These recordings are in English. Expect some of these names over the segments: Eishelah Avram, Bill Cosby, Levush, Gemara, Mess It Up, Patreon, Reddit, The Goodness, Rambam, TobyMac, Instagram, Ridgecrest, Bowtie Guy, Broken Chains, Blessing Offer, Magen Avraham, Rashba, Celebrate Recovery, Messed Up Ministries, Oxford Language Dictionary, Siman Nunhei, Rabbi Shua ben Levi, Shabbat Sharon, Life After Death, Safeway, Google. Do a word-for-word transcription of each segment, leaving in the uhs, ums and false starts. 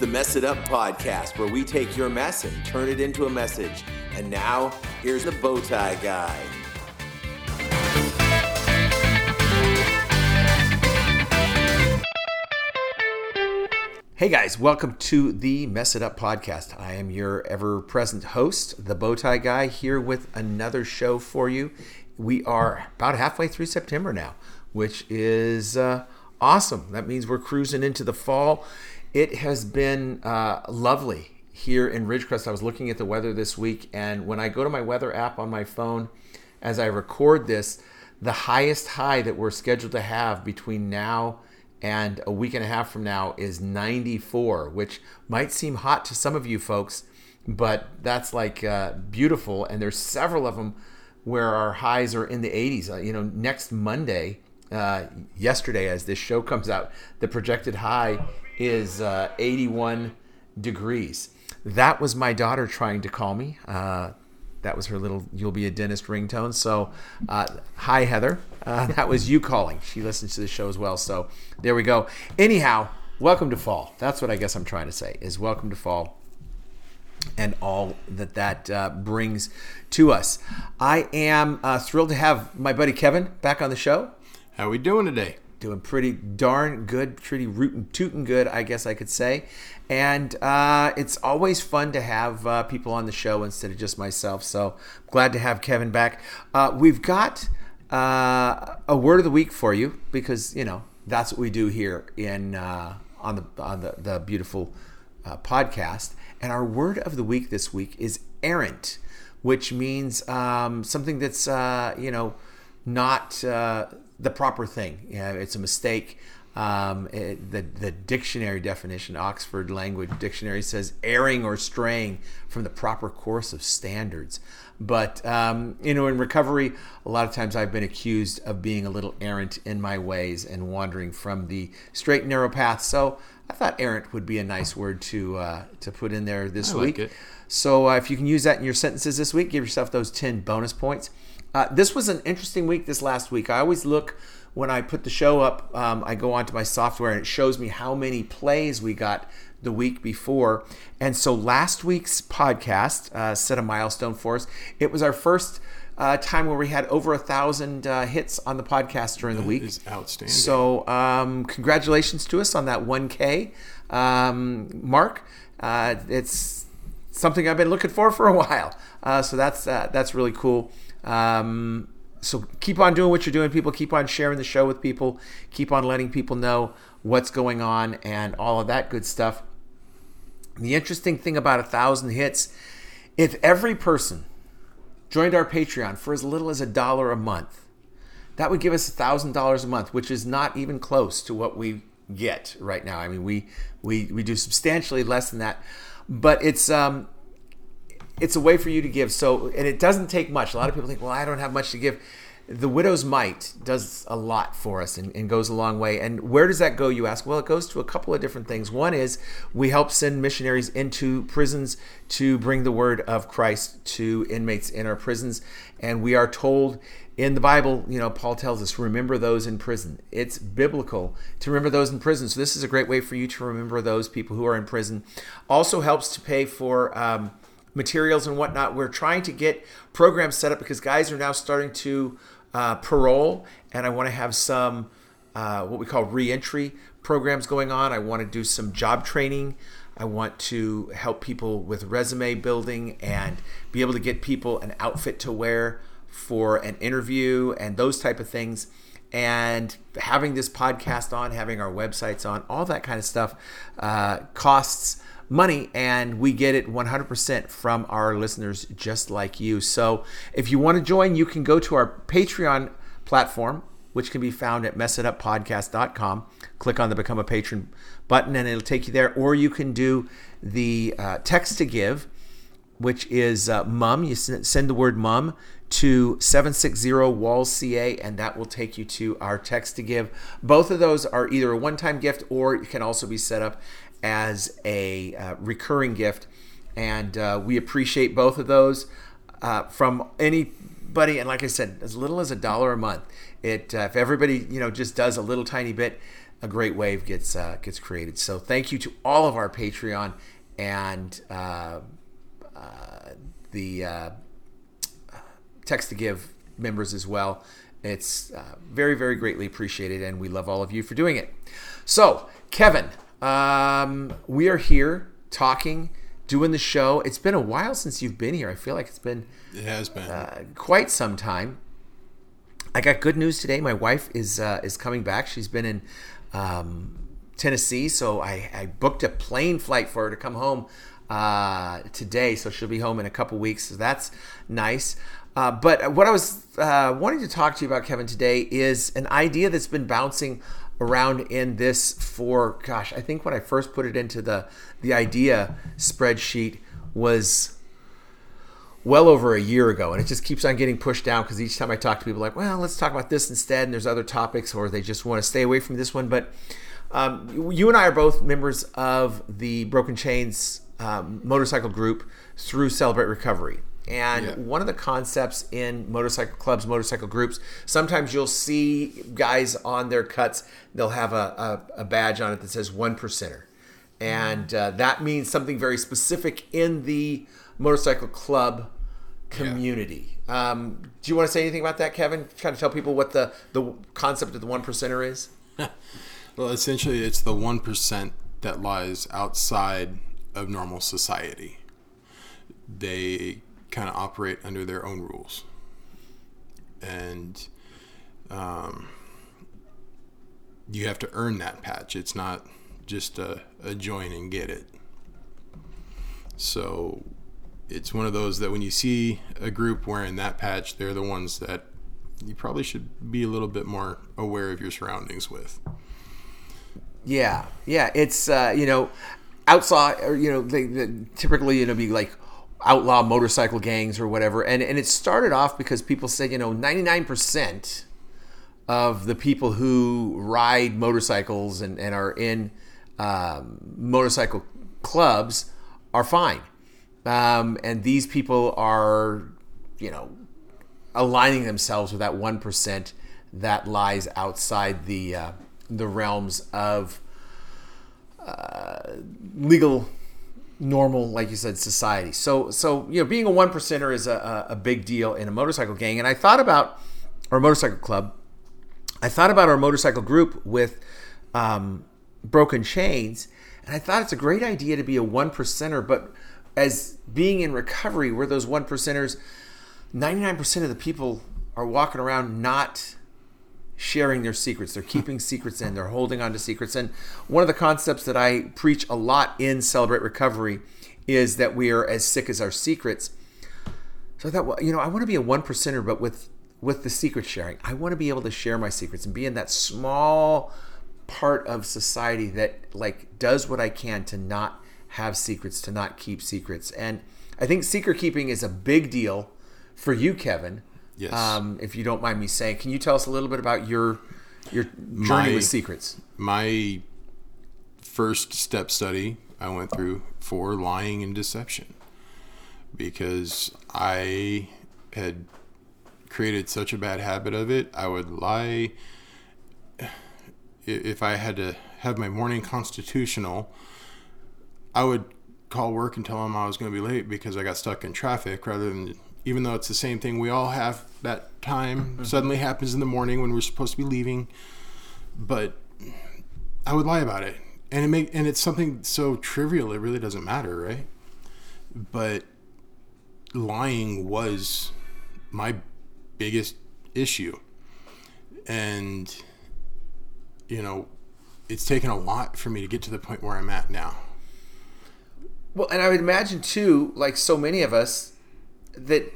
the Mess It Up podcast, where we take your mess and turn it into a message. And now, here's the Bowtie Guy. Hey guys, welcome to the Mess It Up podcast. I am your ever-present host, the Bowtie Guy, here with another show for you. We are about halfway through September now, which is uh, awesome. That means we're cruising into the fall. It has been uh, lovely here in Ridgecrest. I was looking at the weather this week, and when I go to my weather app on my phone as I record this, the highest high that we're scheduled to have between now and a week and a half from now is ninety-four, which might seem hot to some of you folks, but that's like uh, beautiful. And there's several of them where our highs are in the eighties. Uh, you know, next Monday, uh, yesterday, as this show comes out, the projected high is uh, eighty-one degrees. That was my daughter trying to call me. Uh, that was her little "You'll Be a Dentist" ringtone. So, uh, hi, Heather. Uh, that was you calling. She listens to the show as well. So there we go. Anyhow, welcome to fall. That's what I guess I'm trying to say is welcome to fall. And all that that uh, brings to us. I am uh, thrilled to have my buddy Kevin back on the show. How are we doing today? Doing pretty darn good, pretty rootin' tootin' good, I guess I could say. And uh, it's always fun to have uh, people on the show instead of just myself. So glad to have Kevin back. Uh, we've got uh, a word of the week for you because you know that's what we do here in uh, on the on the, the beautiful uh, podcast. And our word of the week this week is errant, which means um, something that's, uh, you know, not uh, the proper thing. You know, it's a mistake. Um, it, the, the dictionary definition, Oxford Language Dictionary, says erring or straying from the proper course of standards. But, um, you know, in recovery, a lot of times I've been accused of being a little errant in my ways and wandering from the straight and narrow path. So I thought errant would be a nice word to uh, to put in there this I like week. It. So uh, if you can use that in your sentences this week, give yourself those ten bonus points. Uh, this was an interesting week this last week. I always look when I put the show up, um, I go onto my software and it shows me how many plays we got the week before. And so last week's podcast uh, set a milestone for us. It was our first uh, time where we had over a thousand uh, hits on the podcast during that the week. Is outstanding. So um, congratulations to us on that one K um, mark. Uh, it's something I've been looking for for a while. Uh, so that's uh, that's really cool. Um, so keep on doing what you're doing, people. Keep on sharing the show with people. Keep on letting people know what's going on and all of that good stuff. The interesting thing about a thousand hits, if every person joined our Patreon for as little as a dollar a month, that would give us a thousand dollars a month, which is not even close to what we get right now. I mean, we we we do substantially less than that, but it's um it's a way for you to give. So, and it doesn't take much. A lot of people think, well, I don't have much to give. The widow's mite does a lot for us and, and goes a long way. And where does that go, you ask? Well, it goes to a couple of different things. One is we help send missionaries into prisons to bring the word of Christ to inmates in our prisons. And we are told in the Bible, you know, Paul tells us, remember those in prison. It's biblical to remember those in prison. So this is a great way for you to remember those people who are in prison. Also helps to pay for um, materials and whatnot. We're trying to get programs set up because guys are now starting to Uh, parole, and I want to have some uh, what we call reentry programs going on. I want to do some job training. I want to help people with resume building and be able to get people an outfit to wear for an interview and those type of things. And having this podcast on, having our websites on, all that kind of stuff uh, costs money, and we get it one hundred percent from our listeners just like you. So if you want to join, you can go to our Patreon platform, which can be found at mess it up podcast dot com. Click on the Become a Patron button, and it'll take you there. Or you can do the uh, text to give, which is uh, mum. You send the word mum to seven six zero W A L L C A, and that will take you to our text to give. Both of those are either a one-time gift, or it can also be set up as a uh, recurring gift, and uh, we appreciate both of those uh, from anybody. And like I said, as little as a dollar a month, it uh, if everybody you know just does a little tiny bit, a great wave gets uh, gets created. So thank you to all of our Patreon and uh, uh, the uh, Text to Give members as well. It's uh, very, very greatly appreciated, and we love all of you for doing it. So, Kevin, um, we are here talking, doing the show. It's been a while since you've been here. I feel like it's been it has been uh, quite some time. I got good news today. My wife is uh, is coming back. She's been in um, Tennessee, so I, I booked a plane flight for her to come home uh, today. So she'll be home in a couple weeks. So that's nice. Uh, but what I was uh, wanting to talk to you about, Kevin, today is an idea that's been bouncing around in this for, gosh, I think when I first put it into the the idea spreadsheet was well over a year ago, and it just keeps on getting pushed down because each time I talk to people, like, well, let's talk about this instead, and there's other topics, or they just want to stay away from this one. But um, you and I are both members of the Broken Chains um, motorcycle group through Celebrate Recovery. And yeah. One of the concepts in motorcycle clubs, motorcycle groups, sometimes you'll see guys on their cuts, they'll have a, a, a badge on it that says one percenter. And uh, that means something very specific in the motorcycle club community. Yeah. Um, do you want to say anything about that, Kevin? Kind of tell people what the, the concept of the one percenter is? Well, essentially it's the one percent that lies outside of normal society. They kind of operate under their own rules. And um, you have to earn that patch. It's not just a, a join and get it. So it's one of those that when you see a group wearing that patch, they're the ones that you probably should be a little bit more aware of your surroundings with. Yeah. Yeah. It's, uh, you know, outside, or, you know, they, they typically it'll be like outlaw motorcycle gangs or whatever. And and it started off because people said, you know, ninety-nine percent of the people who ride motorcycles and, and are in um, motorcycle clubs are fine. Um, and these people are, you know, aligning themselves with that one percent that lies outside the uh, the realms of uh, legal, normal, like you said, society. So, so you know, being a one percenter is a, a big deal in a motorcycle gang. And I thought about our motorcycle club. I thought about our motorcycle group with um, Broken Chains, and I thought it's a great idea to be a one percenter. But as being in recovery, we're those one percenters. ninety-nine percent of the people are walking around not sharing their secrets. They're keeping secrets in. They're holding on to secrets. And one of the concepts that I preach a lot in Celebrate Recovery is that we are as sick as our secrets. So I thought, well, you know, I want to be a one percenter, but with, with the secret sharing. I want to be able to share my secrets and be in that small part of society that, like, does what I can to not have secrets, to not keep secrets. And I think secret keeping is a big deal for you, Kevin. Yes. Um, if you don't mind me saying, can you tell us a little bit about your your journey my, with secrets? My first step study I went through for lying and deception, because I had created such a bad habit of it. I would lie. If I had to have my morning constitutional, I would call work and tell them I was going to be late because I got stuck in traffic, rather than, even though it's the same thing, we all have that time suddenly happens in the morning when we're supposed to be leaving. But I would lie about it, and it make and it's something so trivial it really doesn't matter, right? But lying was my biggest issue, and you know, it's taken a lot for me to get to the point where I'm at now. Well, and I would imagine too, like so many of us, that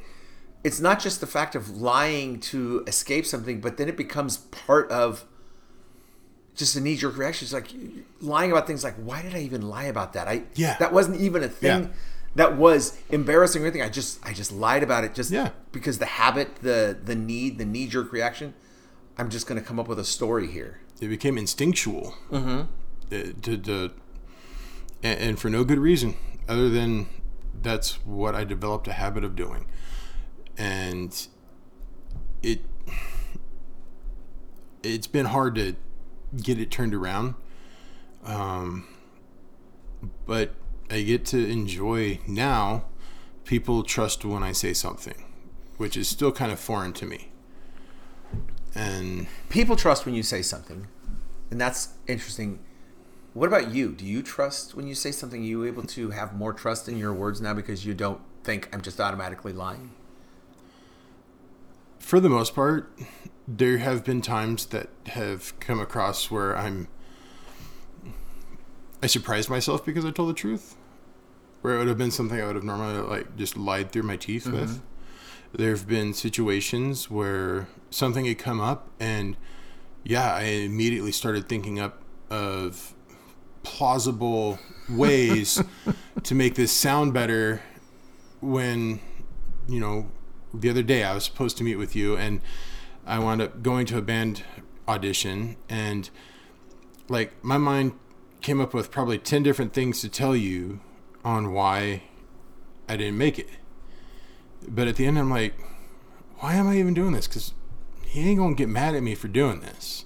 it's not just the fact of lying to escape something, but then it becomes part of just a knee-jerk reaction. It's like lying about things like, why did I even lie about that? I yeah. That wasn't even a thing yeah. that was embarrassing or anything. I just I just lied about it just yeah. because the habit, the the need, the knee-jerk reaction, I'm just going to come up with a story here. It became instinctual. Mm-hmm. It, to, to, and, and for no good reason other than that's what I developed a habit of doing. And it, it's been hard to get it turned around. Um, but I get to enjoy now people trust when I say something, which is still kind of foreign to me. And people trust when you say something, and that's interesting. What about you? Do you trust when you say something? Are you able to have more trust in your words now because you don't think I'm just automatically lying? For the most part, there have been times that have come across where I'm I surprised myself because I told the truth, where it would have been something I would have normally like just lied through my teeth mm-hmm. with. There have been situations where something had come up, and yeah, I immediately started thinking up of plausible ways to make this sound better when, you know, the other day I was supposed to meet with you, and I wound up going to a band audition, and like my mind came up with probably ten different things to tell you on why I didn't make it. But at the end, I'm like, why am I even doing this? Because he ain't going to get mad at me for doing this.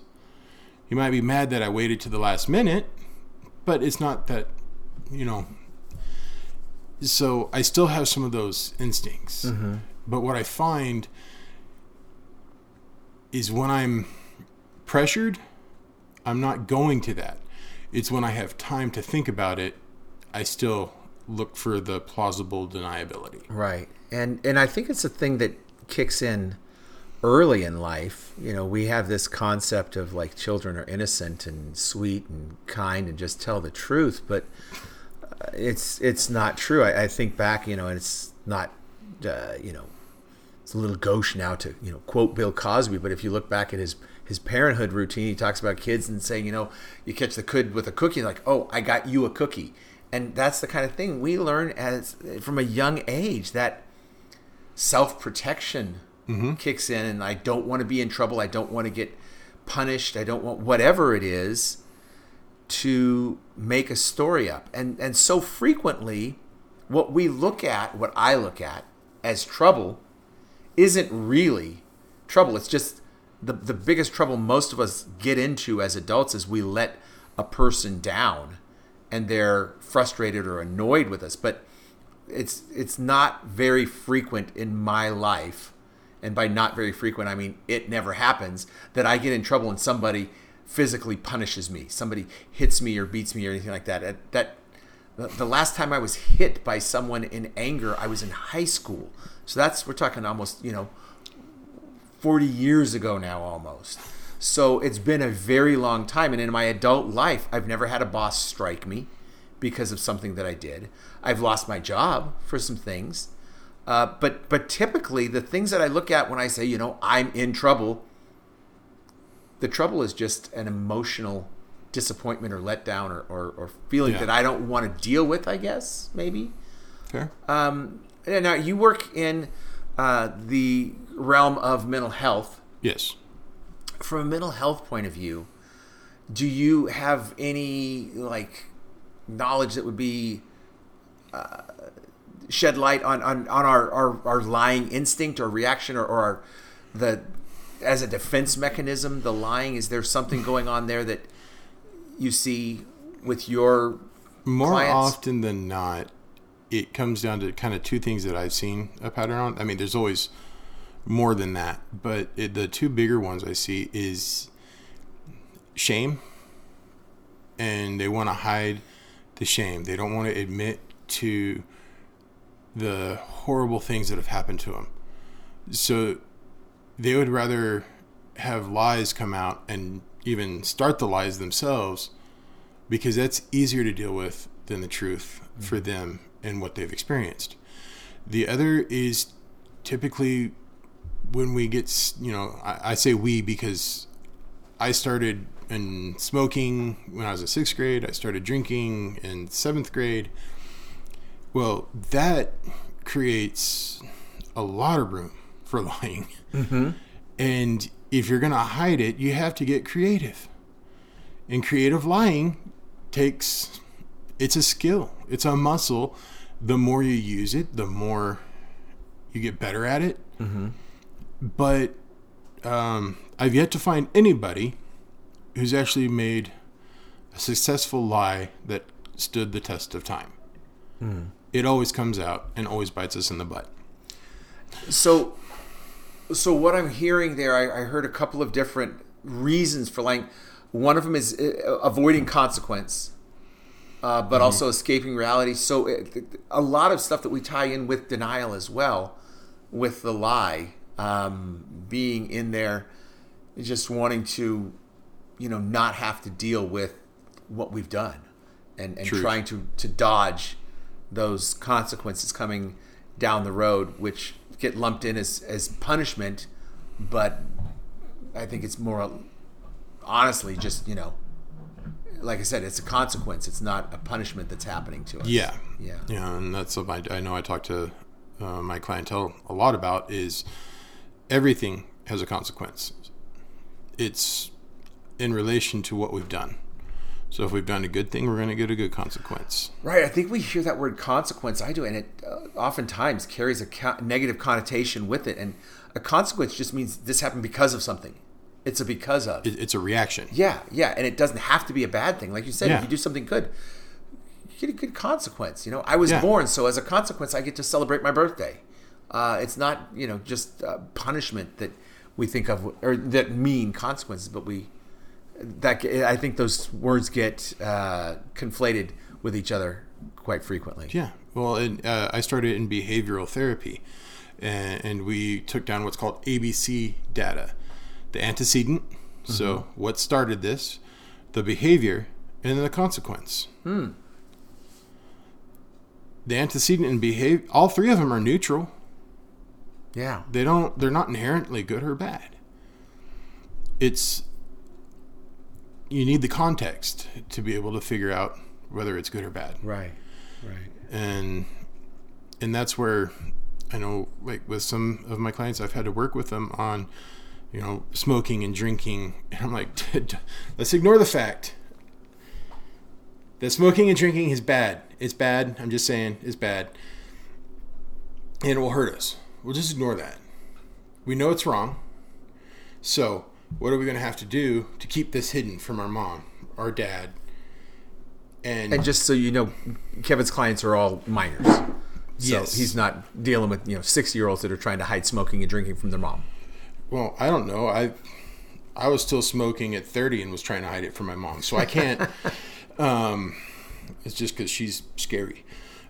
He might be mad that I waited to the last minute, but it's not that, you know. So I still have some of those instincts. Mm-hmm. But what I find is when I'm pressured, I'm not going to that. It's when I have time to think about it, I still look for the plausible deniability. Right. And and I think it's a thing that kicks in early in life. You know, we have this concept of like children are innocent and sweet and kind and just tell the truth, but it's it's not true. I, I think back, you know, and it's not, uh, you know, it's a little gauche now to, you know, quote Bill Cosby, but if you look back at his his parenthood routine, he talks about kids and saying, you know, you catch the kid with a cookie, like, oh, I got you a cookie. And that's the kind of thing we learn as from a young age, that self-protection mm-hmm. kicks in, and I don't want to be in trouble. I don't want to get punished. I don't want whatever it is to make a story up. And and so frequently what we look at, what I look at as trouble isn't really trouble. It's just the, the biggest trouble most of us get into as adults is we let a person down. And they're frustrated or annoyed with us, but it's it's not very frequent in my life, and by not very frequent, I mean it never happens that I get in trouble and somebody physically punishes me, somebody hits me or beats me or anything like that. That the last time I was hit by someone in anger, I was in high school, so that's we're talking almost you know forty years ago now almost. So it's been a very long time. And in my adult life, I've never had a boss strike me because of something that I did. I've lost my job for some things. Uh, but but typically, the things that I look at when I say, you know, I'm in trouble, the trouble is just an emotional disappointment or letdown or, or, or feeling yeah. that I don't want to deal with, I guess, maybe. Sure. Um, now, you work in uh, the realm of mental health. Yes. From a mental health point of view, do you have any like knowledge that would be uh, shed light on on, on our, our, our lying instinct or reaction or, or our, the as a defense mechanism, the lying? Is there something going on there that you see with your more clients? Often than not, it comes down to kind of two things that I've seen a pattern on. I mean, there's always more than that, but it, the two bigger ones I see is shame, and they want to hide the shame. They don't want to admit to the horrible things that have happened to them. So they would rather have lies come out and even start the lies themselves, because that's easier to deal with than the truth mm-hmm. for them and what they've experienced. The other is typically when we get, you know, I, I say we because I started in smoking when I was in sixth grade. I started drinking in seventh grade. Well, that creates a lot of room for lying. Mm-hmm. And if you're going to hide it, you have to get creative. And creative lying takes, it's a skill. It's a muscle. The more you use it, the more you get better at it. Mm-hmm. But um, I've yet to find anybody who's actually made a successful lie that stood the test of time. Mm. It always comes out and always bites us in the butt. So, so what I'm hearing there, I, I heard a couple of different reasons for lying. One of them is avoiding consequence, uh, but mm-hmm. also escaping reality. So it, a lot of stuff that we tie in with denial as well, with the lie um, being in there, just wanting to, you know, not have to deal with what we've done and, and trying to, to dodge those consequences coming down the road, which get lumped in as, as punishment. But I think it's more honestly just, you know, like I said, it's a consequence. It's not a punishment that's happening to us. Yeah. Yeah. Yeah. And that's what I, I know I talk to uh, my clientele a lot about is everything has a consequence. It's in relation to what we've done. So if we've done a good thing, we're going to get a good consequence. Right. I think we hear that word consequence. I do. And it uh, oftentimes carries a co- negative connotation with it. And a consequence just means this happened because of something. It's a because of. It, it's a reaction. Yeah. Yeah. And it doesn't have to be a bad thing. Like you said, yeah. if you do something good, you get a good consequence. You know, I was yeah. born. So as a consequence, I get to celebrate my birthday. Uh, it's not, you know, just uh, punishment that we think of or that mean consequences, but we... That I think those words get uh, conflated with each other quite frequently. Yeah. Well, and, uh, I started in behavioral therapy, and, and we took down what's called A B C data. The antecedent, mm-hmm. so what started this, the behavior, and then the consequence. Hmm. The antecedent and behavior, all three of them are neutral. Yeah. They don't. They're not inherently good or bad. It's... You need the context to be able to figure out whether it's good or bad. Right, right. And and that's where I know, like with some of my clients, I've had to work with them on, you know, smoking and drinking. And I'm like, let's ignore the fact that smoking and drinking is bad. It's bad. I'm just saying it's bad. And it will hurt us. We'll just ignore that. We know it's wrong. So... What are we going to have to do to keep this hidden from our mom, our dad? And, and just so you know, Kevin's clients are all minors. So yes. he's not dealing with, you know, sixty-year-olds that are trying to hide smoking and drinking from their mom. Well, I don't know. I I was still smoking at thirty and was trying to hide it from my mom. So I can't. um, it's just because she's scary.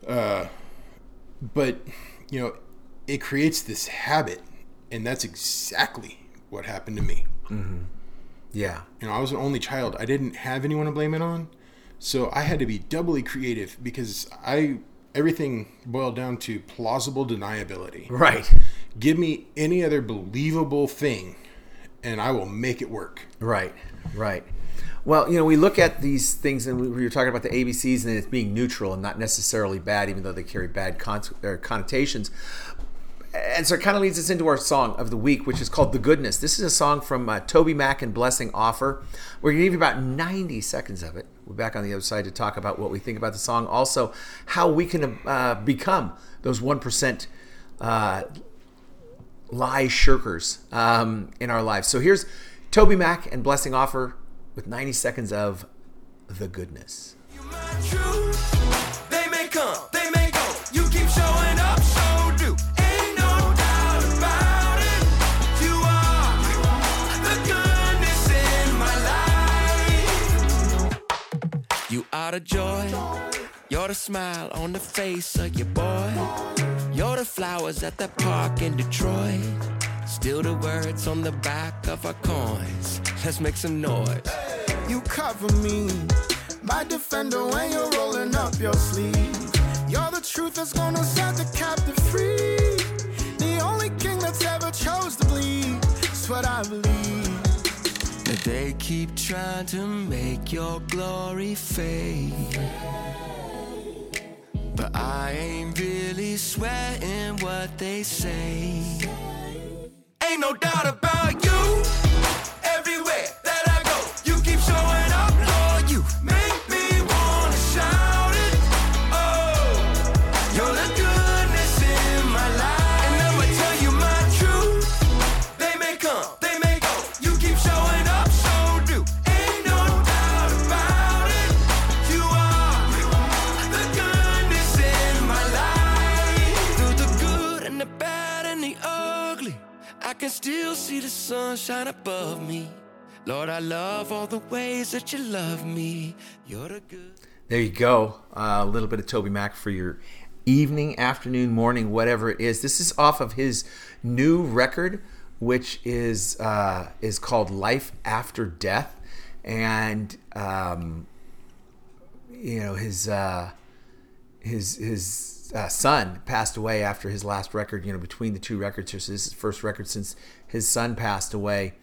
Uh, but, you know, it creates this habit. And that's exactly what happened to me. Mm-hmm. Yeah. You know, I was an only child. I didn't have anyone to blame it on. So I had to be doubly creative because I everything boiled down to plausible deniability. Right. Give me any other believable thing and I will make it work. Right. Right. Well, you know, we look at these things and we were talking about the A B Cs and it's being neutral and not necessarily bad, even though they carry bad con- or connotations. And so it kind of leads us into our song of the week, which is called The Goodness. This is a song from uh, TobyMac and Blessing Offer. We're going to give you about ninety seconds of it. We're back on the other side to talk about what we think about the song. Also, how we can uh, become those one percent uh, lie shirkers um, in our lives. So here's TobyMac and Blessing Offer with ninety seconds of The Goodness. You my truth. They may come, they may go. You keep showing up, so do. You are the joy, you're the smile on the face of your boy. You're the flowers at the park in Detroit. Still the words on the back of our coins. Let's make some noise. You cover me, my defender when you're rolling up your sleeve. You're the truth that's gonna set the captive free. The only king that's ever chose to bleed. It's what I believe. They keep trying to make your glory fade, but I ain't really sweating what they say. Ain't no doubt about you. Everywhere that I go, you keep showing up, Lord. You make me wanna shout it. Oh, you're the goodness in my life. And I'ma tell you my truth. They may come, they may go. You keep showing up. Ain't the ugly, I can still see the sunshine above me. Lord, I love all the ways that you love me. You're the good. There you go. Uh, a little bit of TobyMac for your evening, afternoon, morning, whatever it is. This is off of his new record, which is uh, is called Life After Death, and um, you know his uh, his his uh, son passed away after his last record. You know, between the two records, so this is his first record since his son passed away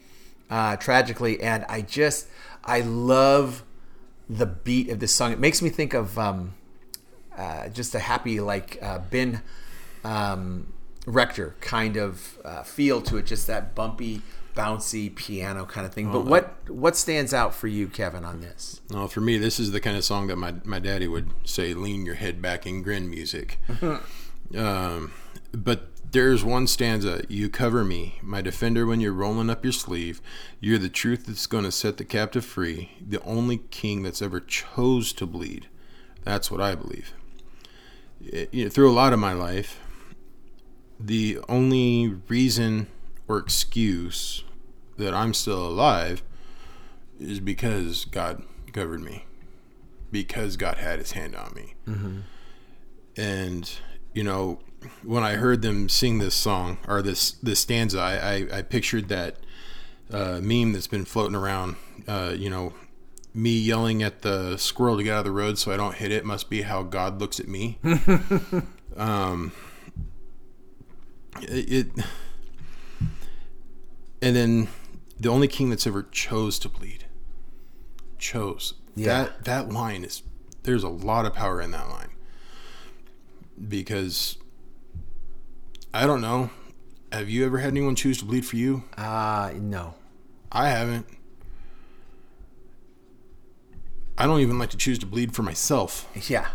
uh, tragically. And I just I love the beat of this song. It makes me think of um, uh, just a happy like uh, Ben. Um, Rector kind of uh, feel to it, just that bumpy, bouncy piano kind of thing. But oh, what what stands out for you, Kevin, on this? Well, for me, this is the kind of song that my, my daddy would say, lean your head back and grin music. um, but there's one stanza, you cover me, my defender when you're rolling up your sleeve. You're the truth that's going to set the captive free, the only king that's ever chose to bleed. That's what I believe. It, you know, through a lot of my life, the only reason or excuse that I'm still alive is because God covered me, because God had his hand on me. Mm-hmm. And, you know, when I heard them sing this song or this, this stanza, I, I, I pictured that uh, meme that's been floating around, uh, you know, me yelling at the squirrel to get out of the road so I don't hit it must be how God looks at me. um It, it and then the only king that's ever chose to bleed chose yeah. that that line is there's a lot of power in that line, because I don't know, have you ever had anyone choose to bleed for you? Uh no, I haven't. I don't even like to choose to bleed for myself. Yeah.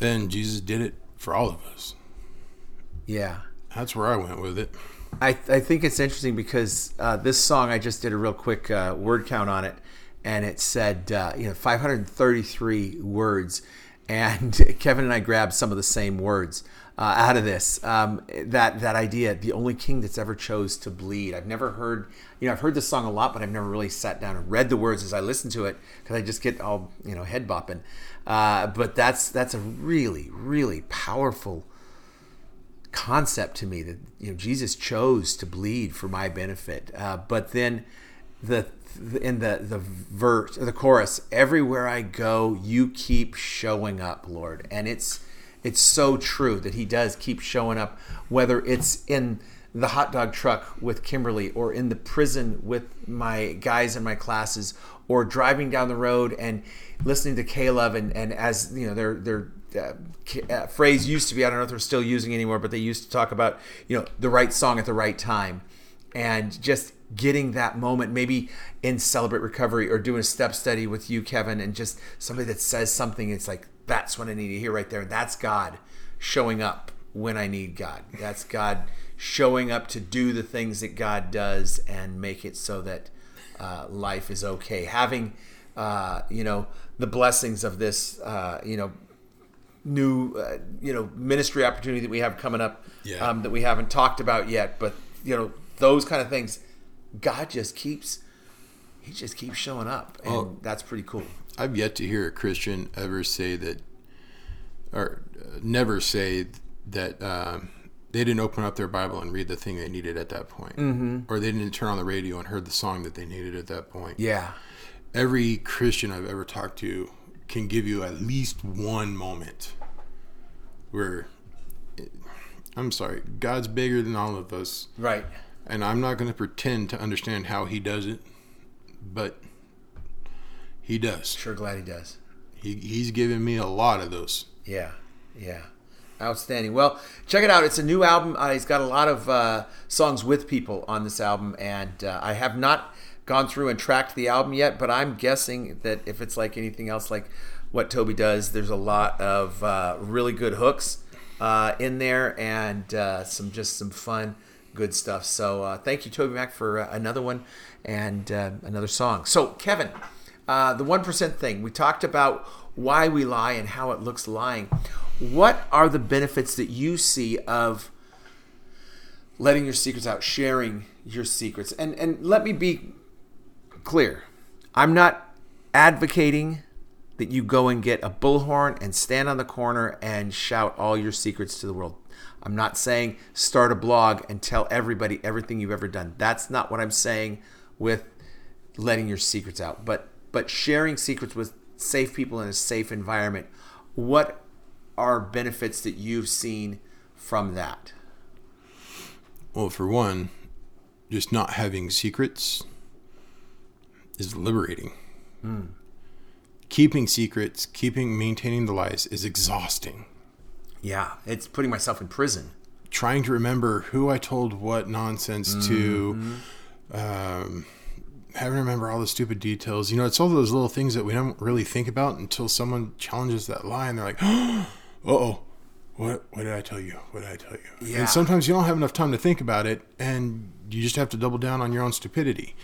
And Jesus did it for all of us. Yeah, that's where I went with it. I th- I think it's interesting because uh, this song, I just did a real quick uh, word count on it, and it said uh, you know five hundred thirty-three words, and Kevin and I grabbed some of the same words uh, out of this. Um, that that idea, the only king that's ever chose to bleed. I've never heard you know I've heard this song a lot, but I've never really sat down and read the words as I listen to it because I just get all you know head bopping. Uh, but that's that's a really really powerful concept to me, that you know Jesus chose to bleed for my benefit. Uh, but then the in the the verse, the chorus, everywhere I go, you keep showing up, Lord. And it's it's so true that he does keep showing up, whether it's in the hot dog truck with Kimberly or in the prison with my guys in my classes or driving down the road and listening to Caleb and, and as you know they're they're Uh, uh, phrase used to be, I don't know if they're still using it anymore, but they used to talk about, you know, the right song at the right time, and just getting that moment, maybe in Celebrate Recovery or doing a step study with you, Kevin, and just somebody that says something, it's like, that's what I need to hear right there. That's God showing up when I need God. That's God showing up to do the things that God does and make it so that uh, life is okay. Having, uh, you know, the blessings of this, uh, you know, new uh, you know ministry opportunity that we have coming up, yeah. um, that we haven't talked about yet, but you know those kind of things, God just keeps he just keeps showing up, and well, that's pretty cool. I've yet to hear a Christian ever say that, or uh, never say that um, they didn't open up their Bible and read the thing they needed at that point, mm-hmm. or they didn't turn on the radio and heard the song that they needed at that point. Yeah, every Christian I've ever talked to can give you at least one moment where it, I'm sorry, God's bigger than all of us, right? And I'm not going to pretend to understand how he does it, but he does. Sure, glad he does. He he's given me a lot of those. Yeah, yeah, outstanding. Well, check it out. It's a new album. Uh, he's got a lot of uh, songs with people on this album, and uh, I have not gone through and tracked the album yet, but I'm guessing that if it's like anything else, like what Toby does, there's a lot of uh, really good hooks uh, in there, and uh, some just some fun, good stuff. So uh, thank you, TobyMac, for uh, another one and uh, another song. So Kevin, uh, the one percent thing, we talked about why we lie and how it looks lying. What are the benefits that you see of letting your secrets out, sharing your secrets. And and let me be clear. I'm not advocating that you go and get a bullhorn and stand on the corner and shout all your secrets to the world. I'm not saying start a blog and tell everybody everything you've ever done. That's not what I'm saying with letting your secrets out. But but sharing secrets with safe people in a safe environment, what are benefits that you've seen from that? Well, for one, just not having secrets is liberating. Mm. Keeping secrets, keeping, maintaining the lies is exhausting. Yeah, it's putting myself in prison. Trying to remember who I told what nonsense mm-hmm. to, um, having to remember all the stupid details. You know, it's all those little things that we don't really think about until someone challenges that lie and they're like, uh-oh, what, what did I tell you? What did I tell you? Yeah. And sometimes you don't have enough time to think about it and you just have to double down on your own stupidity.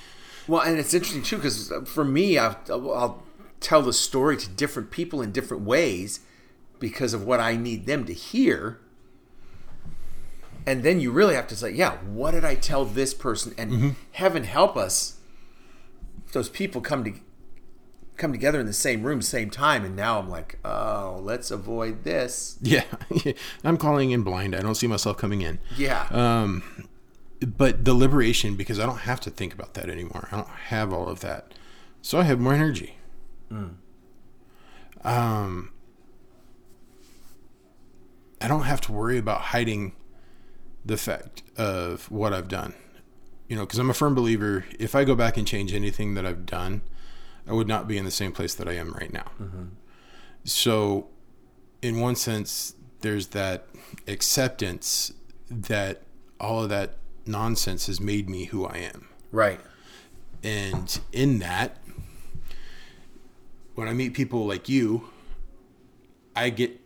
Well, and it's interesting too, because for me, I've, I'll... tell the story to different people in different ways because of what I need them to hear. And then you really have to say, yeah, what did I tell this person? And mm-hmm. heaven help us if those people come to come together in the same room, same time. And now I'm like, oh, let's avoid this. Yeah. I'm calling in blind. I don't see myself coming in. Yeah. Um, but the liberation, because I don't have to think about that anymore. I don't have all of that. So I have more energy. Mm. Um, I don't have to worry about hiding the fact of what I've done, you know, because I'm a firm believer. If I go back and change anything that I've done, I would not be in the same place that I am right now. Mm-hmm. So in one sense, there's that acceptance that all of that nonsense has made me who I am. Right. And in that, when I meet people like you, I get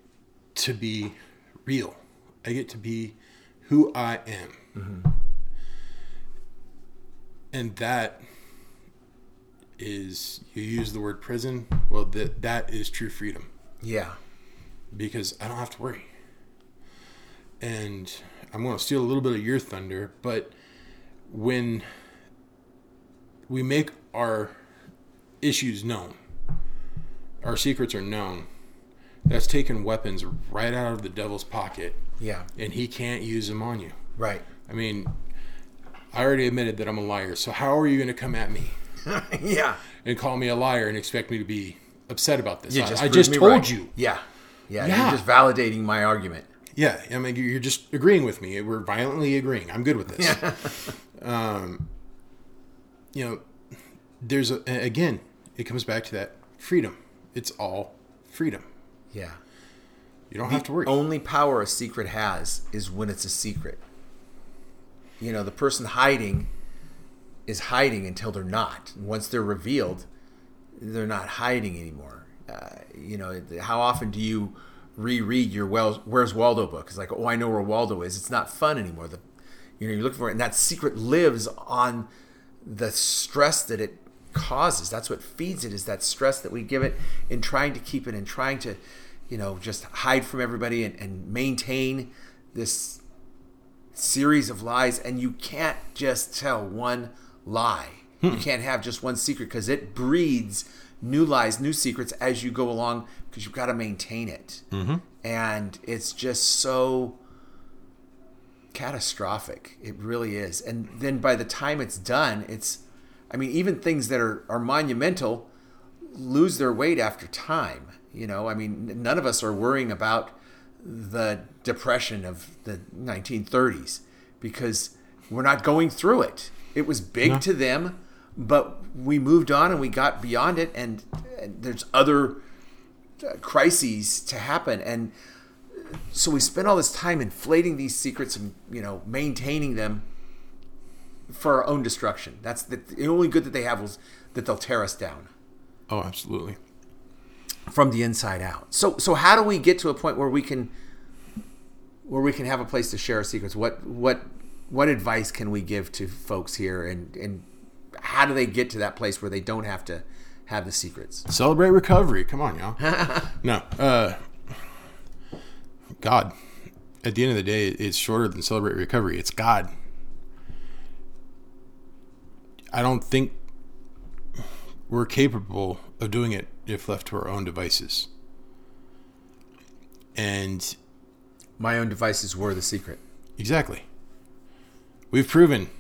to be real. I get to be who I am. Mm-hmm. And that is, you use the word prison. Well, that that is true freedom. Yeah. Because I don't have to worry. And I'm going to steal a little bit of your thunder, but when we make our issues known, our secrets are known, that's taking weapons right out of the devil's pocket. Yeah. And he can't use them on you. Right. I mean, I already admitted that I'm a liar. So how are you going to come at me? Yeah. And call me a liar and expect me to be upset about this? You I just, I just told right. you. Yeah. Yeah. yeah. You're just validating my argument. Yeah. I mean, you're just agreeing with me. We're violently agreeing. I'm good with this. Yeah. um, you know, there's a, again, it comes back to that freedom. It's all freedom. Yeah. You don't the have to worry. The only power a secret has is when it's a secret. You know, the person hiding is hiding until they're not. And once they're revealed, they're not hiding anymore. Uh, you know, how often do you reread your well, Where's Waldo book? It's like, oh, I know where Waldo is. It's not fun anymore. The, you know, you're looking for it. And that secret lives on the stress that it causes. That's what feeds it, is that stress that we give it in trying to keep it and trying to, you know, just hide from everybody and, and maintain this series of lies. And you can't just tell one lie. Hmm. You can't have just one secret, because it breeds new lies, new secrets as you go along, because you've got to maintain it. Mm-hmm. And it's just so catastrophic. It really is. And then by the time it's done, it's I mean, even things that are, are monumental lose their weight after time. You know, I mean, none of us are worrying about the depression of the nineteen thirties because we're not going through it. It was big yeah. to them, but we moved on and we got beyond it. And, and there's other crises to happen. And so we spend all this time inflating these secrets and, you know, maintaining them for our own destruction. That's the, the only good that they have is that they'll tear us down. Oh, absolutely. From the inside out. So, so how do we get to a point where we can, where we can have a place to share our secrets? What, what, what advice can we give to folks here, and, and how do they get to that place where they don't have to have the secrets? Celebrate recovery. Come on, y'all. No, uh, God, at the end of the day, it's shorter than Celebrate Recovery. It's God. I don't think we're capable of doing it if left to our own devices. And my own devices were the secret. Exactly. We've proven,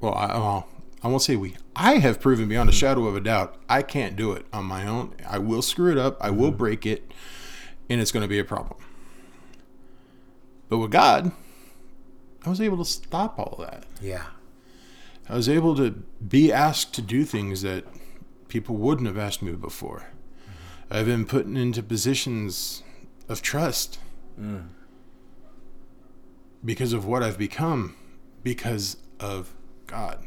well, I, well, I won't say we, I have proven beyond a shadow of a doubt, I can't do it on my own. I will screw it up. I will break it. And it's going to be a problem. But with God, I was able to stop all that. Yeah. I was able to be asked to do things that people wouldn't have asked me before. Mm-hmm. I've been put into positions of trust mm. because of what I've become, because of God.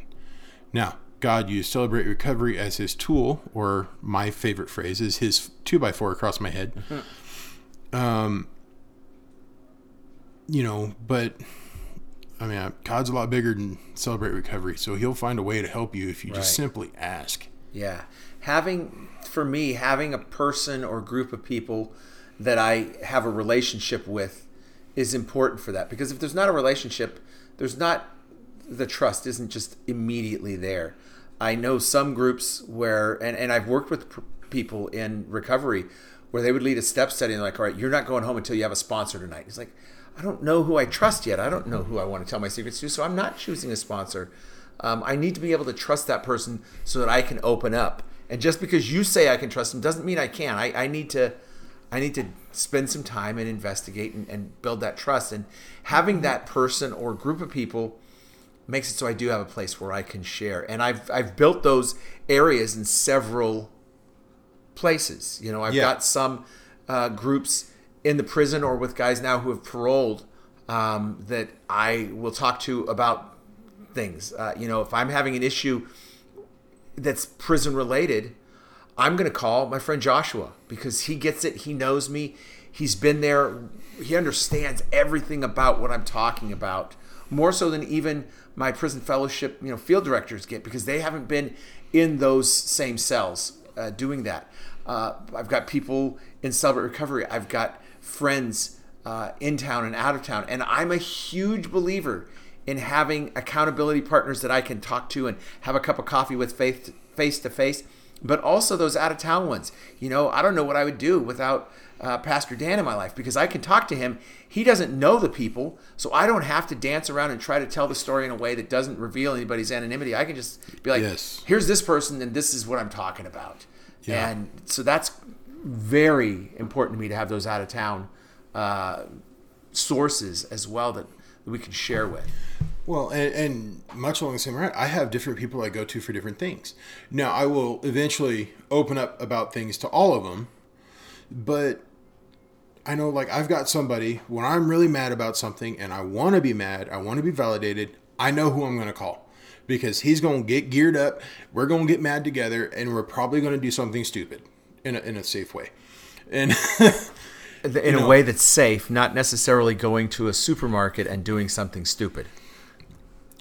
Now, God used Celebrate Recovery as his tool, or my favorite phrase is his two by four across my head. Mm-hmm. Um, you know, but I mean, God's a lot bigger than Celebrate Recovery, so he'll find a way to help you if you right. just simply ask. Yeah. Having, for me, having a person or group of people that I have a relationship with is important for that. Because if there's not a relationship, there's not, the trust isn't just immediately there. I know some groups where, and, and I've worked with pr- people in recovery where they would lead a step study and like, all right, you're not going home until you have a sponsor tonight. It's like, I don't know who I trust yet. I don't know who I want to tell my secrets to, so I'm not choosing a sponsor. Um, I need to be able to trust that person so that I can open up. And just because you say I can trust them doesn't mean I can. I, I need to I need to spend some time and investigate and, and build that trust. And having that person or group of people makes it so I do have a place where I can share. And I've I've built those areas in several places. You know, I've yeah. got some uh, groups in the prison or with guys now who have paroled um, that I will talk to about things. Uh, you know, if I'm having an issue that's prison related, I'm going to call my friend Joshua because he gets it. He knows me. He's been there. He understands everything about what I'm talking about, more so than even my prison fellowship, you know, field directors get, because they haven't been in those same cells uh, doing that. Uh, I've got people in Celebrate Recovery. I've got friends uh, in town and out of town. And I'm a huge believer in having accountability partners that I can talk to and have a cup of coffee with face to face, but also those out of town ones. You know, I don't know what I would do without uh, Pastor Dan in my life, because I can talk to him. He doesn't know the people, so I don't have to dance around and try to tell the story in a way that doesn't reveal anybody's anonymity. I can just be like, yes. here's this person and this is what I'm talking about. Yeah. And so that's very important to me, to have those out of town uh, sources as well that we can share with. Well, and, and much along the same route, I have different people I go to for different things. Now, I will eventually open up about things to all of them, but I know, like, I've got somebody when I'm really mad about something and I want to be mad, I want to be validated, I know who I'm going to call. Because he's going to get geared up, we're going to get mad together, and we're probably going to do something stupid in a, in a safe way. And in a know, way that's safe, not necessarily going to a supermarket and doing something stupid.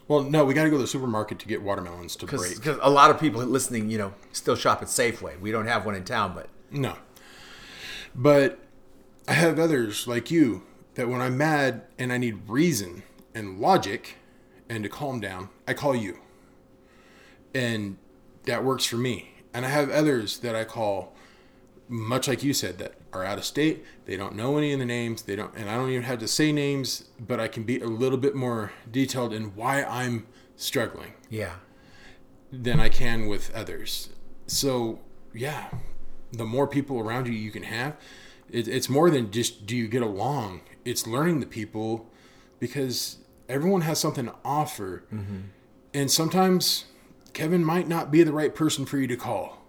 Well, no, we got to go to the supermarket to get watermelons to Cause, break. Because a lot of people listening, you know, still shop at Safeway. We don't have one in town, but... No. But I have others like you that when I'm mad and I need reason and logic and to calm down, I call you. And that works for me. And I have others that I call, much like you said, that are out of state. They don't know any of the names. They don't, and I don't even have to say names, but I can be a little bit more detailed in why I'm struggling. Yeah. Than I can with others. So, yeah, the more people around you you can have, it, it's more than just do you get along. It's learning the people, because everyone has something to offer. Mm-hmm. And sometimes Kevin might not be the right person for you to call.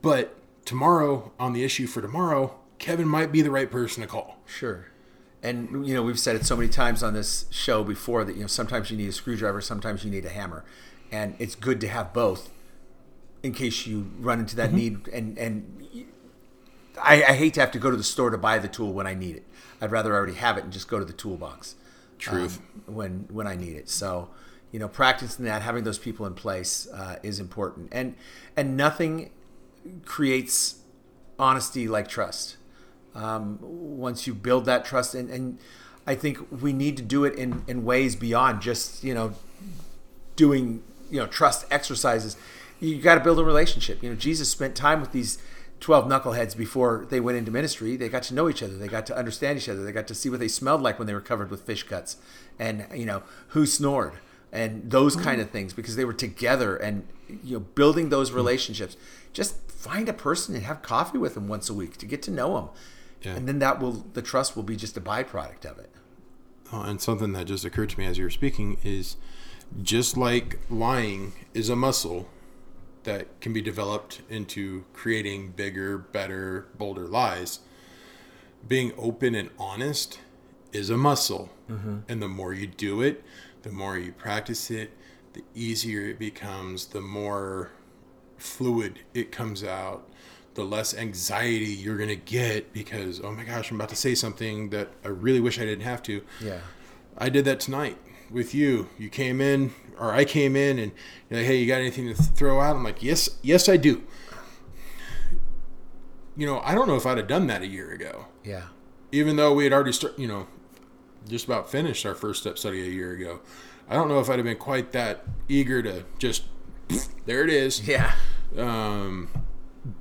But tomorrow, on the issue for tomorrow, Kevin might be the right person to call. Sure. And, you know, we've said it so many times on this show before that, you know, sometimes you need a screwdriver, sometimes you need a hammer. And it's good to have both in case you run into that mm-hmm. need. And, and I, I hate to have to go to the store to buy the tool when I need it. I'd rather already have it and just go to the toolbox. Truth. Um, when when I need it. So, you know, practicing that, having those people in place uh, is important. And and nothing creates honesty like trust. Um, once you build that trust, and, and I think we need to do it in, in ways beyond just, you know, doing, you know, trust exercises. You got to build a relationship. You know, Jesus spent time with these twelve knuckleheads before they went into ministry. They got to know each other. They got to understand each other. They got to see what they smelled like when they were covered with fish cuts, and, you know, who snored and those kind of things, because they were together and, you know, building those relationships. Just find a person and have coffee with them once a week to get to know them. Yeah. And then that will, the trust will be just a byproduct of it. Oh, and something that just occurred to me as you were speaking is, just like lying is a muscle that can be developed into creating bigger, better, bolder lies, being open and honest is a muscle. Mm-hmm. And the more you do it, the more you practice it, the easier it becomes, the more fluid it comes out, the less anxiety you're going to get because, oh my gosh, I'm about to say something that I really wish I didn't have to. Yeah. I did that tonight with you. You came in, or I came in, and you're like, hey, you got anything to throw out? I'm like, yes, yes, I do. You know, I don't know if I'd have done that a year ago. Yeah. Even though we had already started, you know, just about finished our first step study a year ago. I don't know if I'd have been quite that eager to just, there it is. Yeah. Um,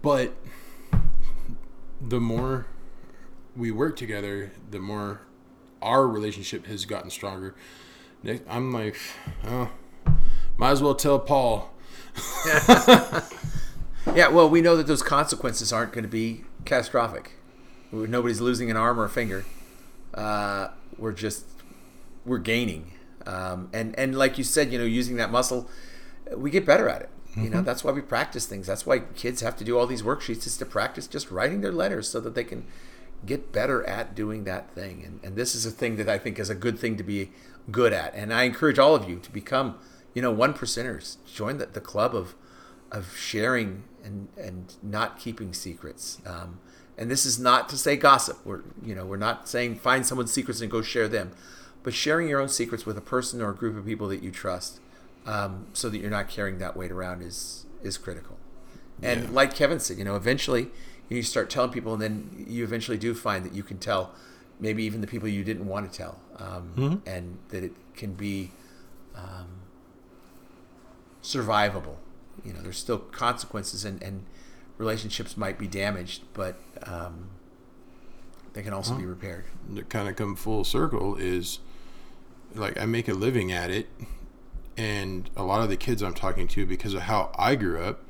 but the more we work together, the more our relationship has gotten stronger. I'm like, oh, might as well tell Paul. Yeah, well, we know that those consequences aren't going to be catastrophic. Nobody's losing an arm or a finger. Uh, we're just, we're gaining. Um, and, and like you said, you know, using that muscle, we get better at it. You know, mm-hmm. That's why we practice things. That's why kids have to do all these worksheets, is to practice just writing their letters so that they can get better at doing that thing. And, and this is a thing that I think is a good thing to be good at. And I encourage all of you to become, you know, one percenters. Join the, the club of of sharing and, and not keeping secrets. Um, and this is not to say gossip. We're, you know, we're not saying find someone's secrets and go share them. But sharing your own secrets with a person or a group of people that you trust, Um, so that you're not carrying that weight around, is is critical. And yeah. Like Kevin said, you know, eventually you start telling people, and then you eventually do find that you can tell maybe even the people you didn't want to tell, um, mm-hmm. and that it can be um, survivable. You know, there's still consequences, and, and relationships might be damaged, but um, they can also well, be repaired. To kind of come full circle is, like, I make a living at it. And a lot of the kids I'm talking to, because of how I grew up,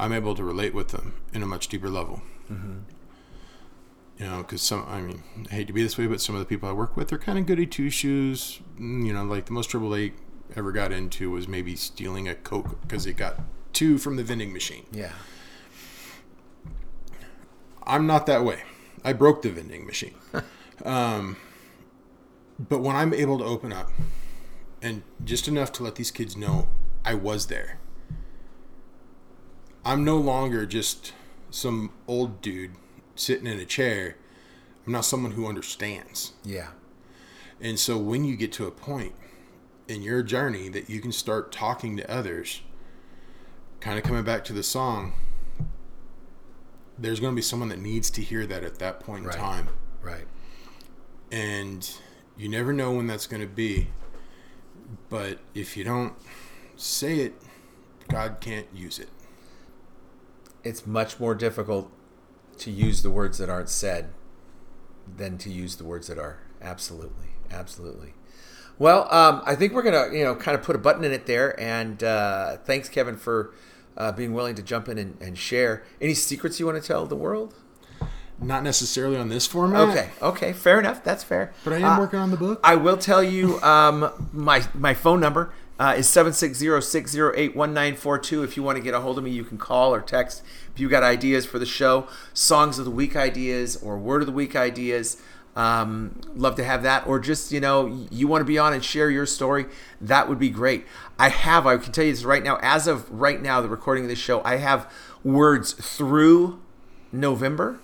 I'm able to relate with them in a much deeper level. Mm-hmm. You know, because some, I mean, I hate to be this way, but some of the people I work with are kind of goody two-shoes. You know, like the most trouble they ever got into was maybe stealing a Coke because they got two from the vending machine. Yeah. I'm not that way. I broke the vending machine. um, but when I'm able to open up, and just enough to let these kids know I was there. I'm no longer just some old dude sitting in a chair. I'm not someone who understands. Yeah. And so when you get to a point in your journey that you can start talking to others, kind of coming back to the song, there's going to be someone that needs to hear that at that point in right. time. Right. And you never know when that's going to be. But if you don't say it, God can't use it. It's much more difficult to use the words that aren't said than to use the words that are. Absolutely. Absolutely. Well, um, I think we're going to, you know, kind of put a button in it there. And uh, thanks, Kevin, for uh, being willing to jump in and, and share. Any secrets you want to tell the world? Not necessarily on this format. Okay, okay, fair enough. That's fair. But I am uh, working on the book. I will tell you um, my my phone number uh, is seven six zero, six zero eight, one nine four two. If you want to get a hold of me, you can call or text. If you got ideas for the show, songs of the week ideas or word of the week ideas, um, love to have that. Or just, you know, you want to be on and share your story, that would be great. I have, I can tell you this right now, as of right now, the recording of this show, I have words through November.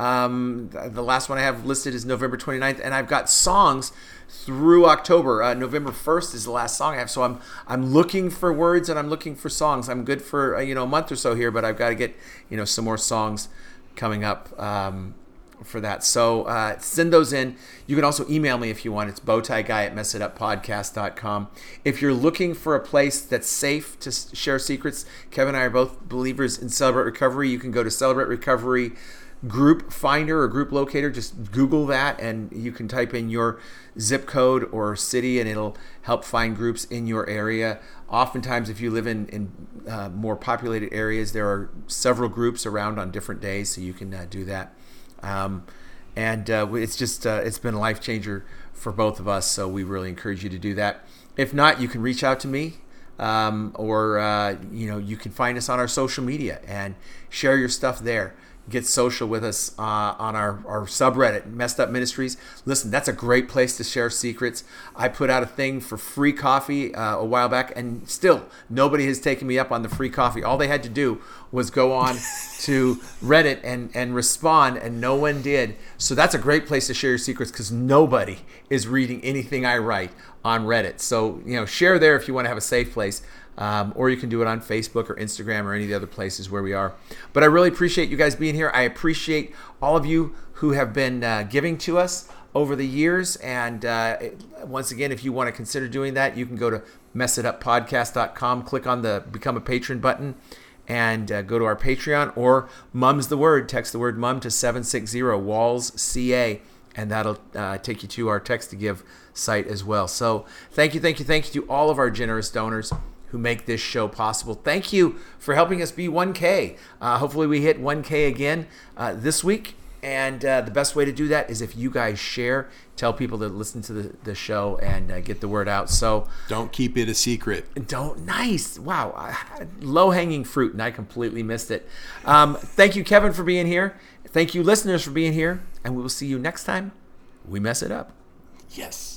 Um, the last one I have listed is November twenty-ninth, and I've got songs through October. Uh, November first is the last song I have. So I'm, I'm looking for words and I'm looking for songs. I'm good for, uh, you know, a month or so here, but I've got to get, you know, some more songs coming up. Um, for that. So uh, send those in. You can also email me if you want. It's bowtie guy at mess it up podcast dot com. If you're looking for a place that's safe to share secrets, Kevin and I are both believers in Celebrate Recovery. You can go to Celebrate Recovery Group Finder or Group Locator. Just Google that, and you can type in your zip code or city, and it'll help find groups in your area. Oftentimes, if you live in, in uh, more populated areas, there are several groups around on different days, so you can uh, do that. Um, and uh, it's just uh, it's been a life changer for both of us, so we really encourage you to do that. If not, you can reach out to me. Um, or, uh, you know, you can find us on our social media and share your stuff there. Get social with us uh, on our, our subreddit, Messed Up Ministries. Listen, that's a great place to share secrets. I put out a thing for free coffee uh, a while back, and still nobody has taken me up on the free coffee. All they had to do was go on to Reddit and, and respond, and no one did. So that's a great place to share your secrets, because nobody is reading anything I write on Reddit. So, you know, share there if you want to have a safe place. Um, or you can do it on Facebook or Instagram or any of the other places where we are. But I really appreciate you guys being here. I appreciate all of you who have been uh, giving to us over the years. And uh, once again, if you want to consider doing that, you can go to mess it up podcast dot com, click on the Become a Patron button, and uh, go to our Patreon, or Mum's the Word. Text the word Mum to seven six zero walls C A. And that'll uh, take you to our text to give site as well. So thank you, thank you, thank you to all of our generous donors who make this show possible. Thank you for helping us be one K. Uh, hopefully we hit one K again uh, this week. And uh, the best way to do that is if you guys share, tell people to listen to the, the show and uh, get the word out. So don't keep it a secret. Don't. Nice. Wow. Low-hanging fruit, and I completely missed it. Um, thank you, Kevin, for being here. Thank you, listeners, for being here. And we will see you next time we mess it up. Yes.